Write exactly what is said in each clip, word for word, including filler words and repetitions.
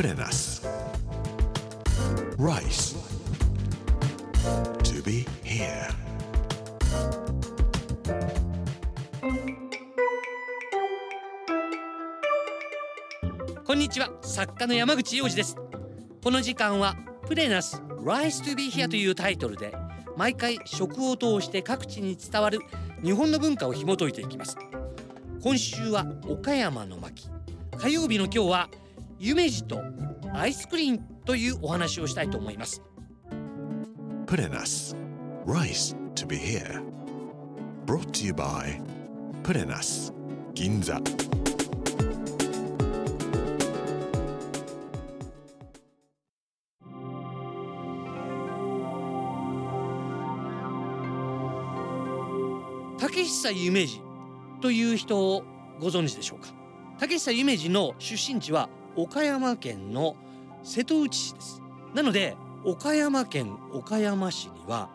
Kurenas Rice To be here こんにちは、作家の山口洋二です。この時間はプレナス Rice to be here というタイトルで毎回食を通して各地に伝わる日本の文化を紐解いていきます。今週は岡山の巻、火曜日の今日は夢二とアイスクリーンというお話をしたいと思います。プレナス Rice to be here Brought to you by プレナス銀座。竹久夢二という人をご存知でしょうか。竹久夢二の出身地は岡山県の瀬戸内市です。なので岡山県岡山市には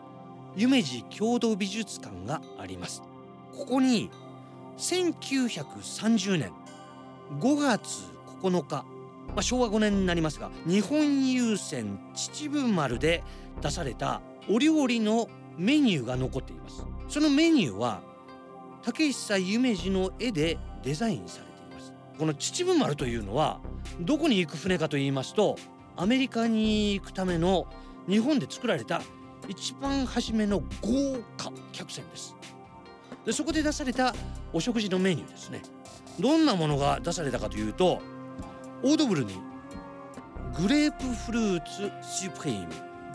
夢二郷土美術館があります。ここにせんきゅうひゃくさんじゅうねんごがつここのか、まあ、しょうわごねんになりますが、日本郵船秩父丸で出されたお料理のメニューが残っています。そのメニューは竹久夢二の絵でデザインされています。この秩父丸というのはどこに行く船かと言いますと、アメリカに行くための日本で作られた一番初めの豪華客船です。で、そこで出されたお食事のメニューですね。どんなものが出されたかというと、オードブルにグレープフルーツスプリーム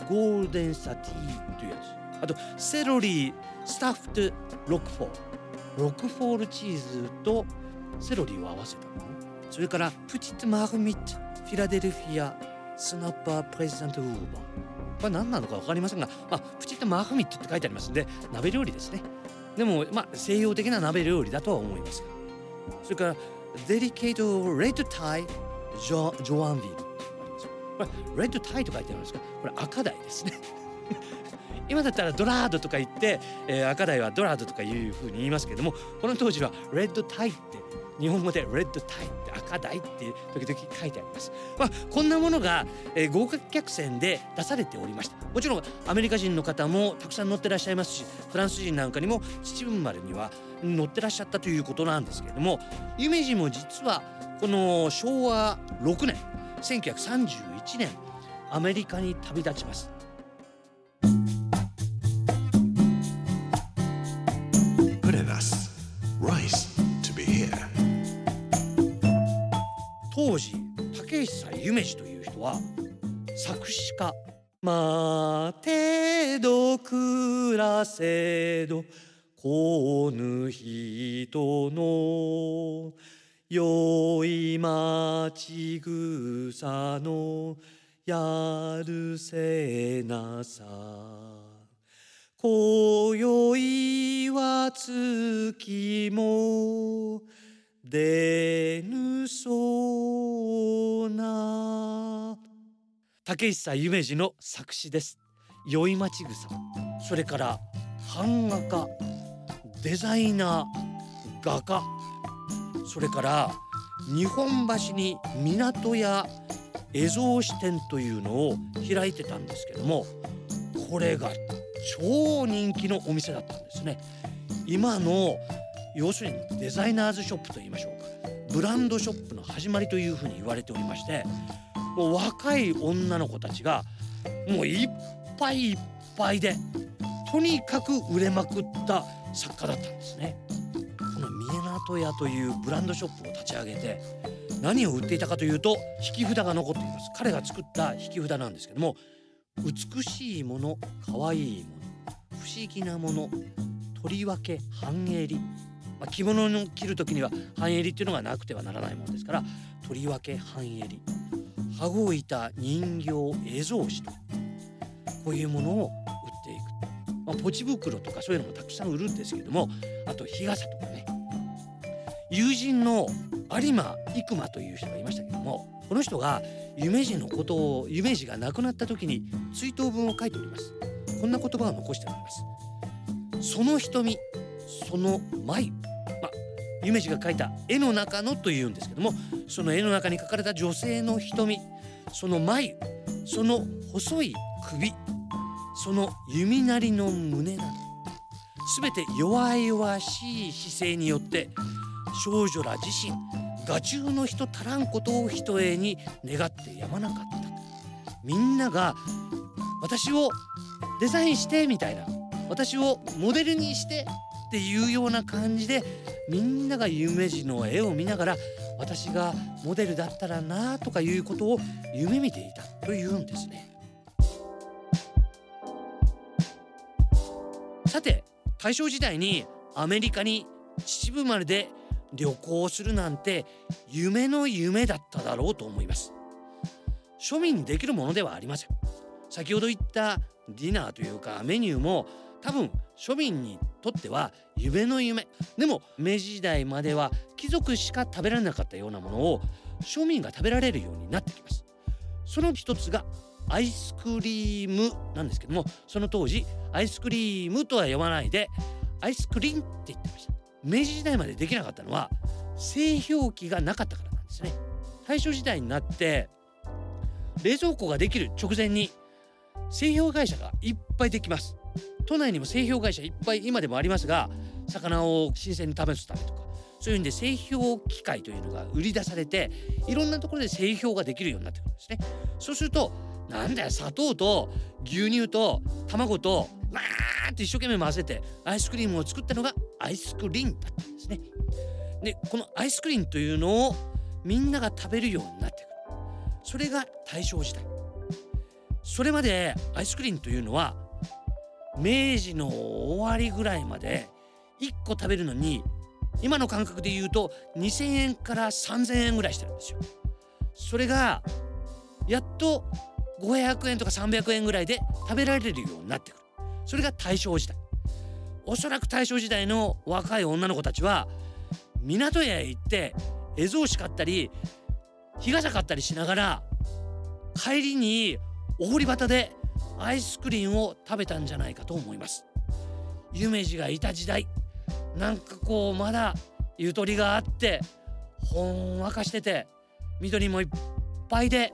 ゴールデンサティというやつ、あとセロリスタッフとロックフォールロックフォールチーズとセロリを合わせたもの、それからプチットマーミットフィラデルフィアスナッパープレゼントウーバー、これ何なのか分かりませんが、まあ、プチットマーミットって書いてありますので鍋料理ですね。でも、まあ、西洋的な鍋料理だとは思いますが、それからデリケートレッドタイジョ、ジョアンビール、これレッドタイと書いてあるんですが、これ赤鯛ですね今だったらドラードとか言って、えー、赤鯛はドラードとかいう風に言いますけれども、この当時はレッドタイって日本語でレッドタイって赤鯛って時々書いてあります、まあ、こんなものが、えー、豪華客船で出されておりました。もちろんアメリカ人の方もたくさん乗ってらっしゃいますし、フランス人なんかにも秩父丸には乗ってらっしゃったということなんですけれども、夢二も実はこのしょうわろくねんせんきゅうひゃくさんじゅういちねんアメリカに旅立ちます。当時竹久夢二という人は作詞家、待てど暮らせど来ぬ人のよい待ち草のやるせなさ、今宵は月も出ぬそうな、竹久夢二の作詞です。宵待草、それから版画家、デザイナー、画家、それから日本橋に港や絵像支店というのを開いてたんですけども、これが超人気のお店だったんですね。今の要するにデザイナーズショップと言いましょうか、ブランドショップの始まりというふうに言われておりまして、もう若い女の子たちがもういっぱいいっぱいで、とにかく売れまくった作家だったんですね。この港屋というブランドショップを立ち上げて、何を売っていたかというと引き札が残っています。彼が作った引き札なんですけども、美しいもの、かわいいもの、不思議なもの、とりわけ半襟、着物を着るときには半襟っていうのがなくてはならないものですから、とりわけ半襟、羽子板、人形、絵像紙とこういうものを売っていく、まあ、ポチ袋とかそういうのもたくさん売るんですけども、あと日傘とかね。友人の有馬育馬という人がいましたけども、この人が夢二のことを、夢二が亡くなったときに追悼文を書いております。こんな言葉を残しております。その瞳、その眉、まあ、夢二が描いた絵の中のというんですけども、その絵の中に描かれた女性の瞳、その眉、その細い首、その弓なりの胸など、すべて弱々しい姿勢によって少女ら自身画中の人足らんことを一重に願ってやまなかった。みんなが私をデザインしてみたいな、私をモデルにしてっていうような感じで、みんなが夢二の絵を見ながら私がモデルだったらなとかいうことを夢見ていたというんですね。さて、大正時代にアメリカに秩父丸で旅行するなんて夢の夢だっただろうと思います。庶民できるものではありません。先ほど言ったディナーというかメニューも多分庶民にとっては夢の夢でも、明治時代までは貴族しか食べられなかったようなものを庶民が食べられるようになってきます。その一つがアイスクリームなんですけども、その当時アイスクリームとは呼ばないでアイスクリンって言ってました。明治時代までできなかったのは製氷機がなかったからなんですね。大正時代になって冷蔵庫ができる直前に製氷会社がいっぱいできます。都内にも製氷会社いっぱい今でもありますが、魚を新鮮に食べるためとかそういうんで製氷機械というのが売り出されて、いろんなところで製氷ができるようになってくるんですね。そうするとなんだよ、砂糖と牛乳と卵とわーって一生懸命混ぜてアイスクリームを作ったのがアイスクリンだったんですね。で、このアイスクリンというのをみんなが食べるようになってくる。それが大正時代。それまでアイスクリンというのは明治の終わりぐらいまでいっこ食べるのに今の感覚で言うとにせんえんからさんぜんえんぐらいしてるんですよ。それがやっとごひゃくえんとかさんびゃくえんぐらいで食べられるようになってくる。それが大正時代。おそらく大正時代の若い女の子たちは港屋へ行ってエゾウシ買ったり日傘買ったりしながら、帰りにお堀端でアイスクリーンを食べたんじゃないかと思います。夢二がいた時代、なんかこうまだゆとりがあってほんわかしてて緑もいっぱいで、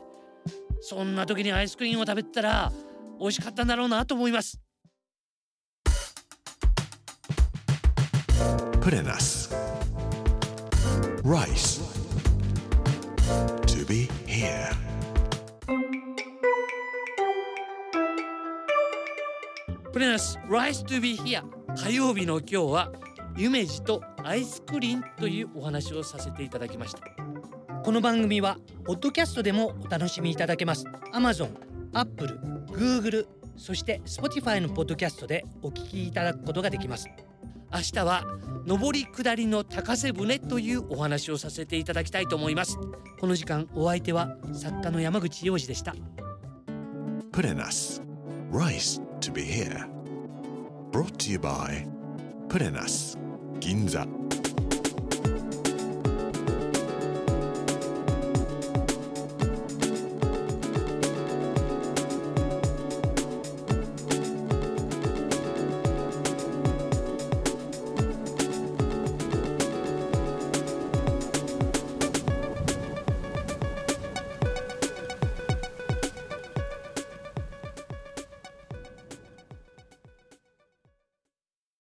そんな時にアイスクリーンを食べてたら美味しかったんだろうなと思います。プレナス Rice To be here。 プレナス Rice To be here。 火曜日の今日は夢二とアイスクリーンというお話をさせていただきました。この番組はポッドキャストでもお楽しみいただけます。 Amazon、Apple、Google そして Spotify のポッドキャストでお聞きいただくことができます。明日は上り下りの高瀬舟というお話をさせていただきたいと思います。この時間お相手は作家の山口洋二でした。プレナス Rice to be here Brought to you by プレナス銀座。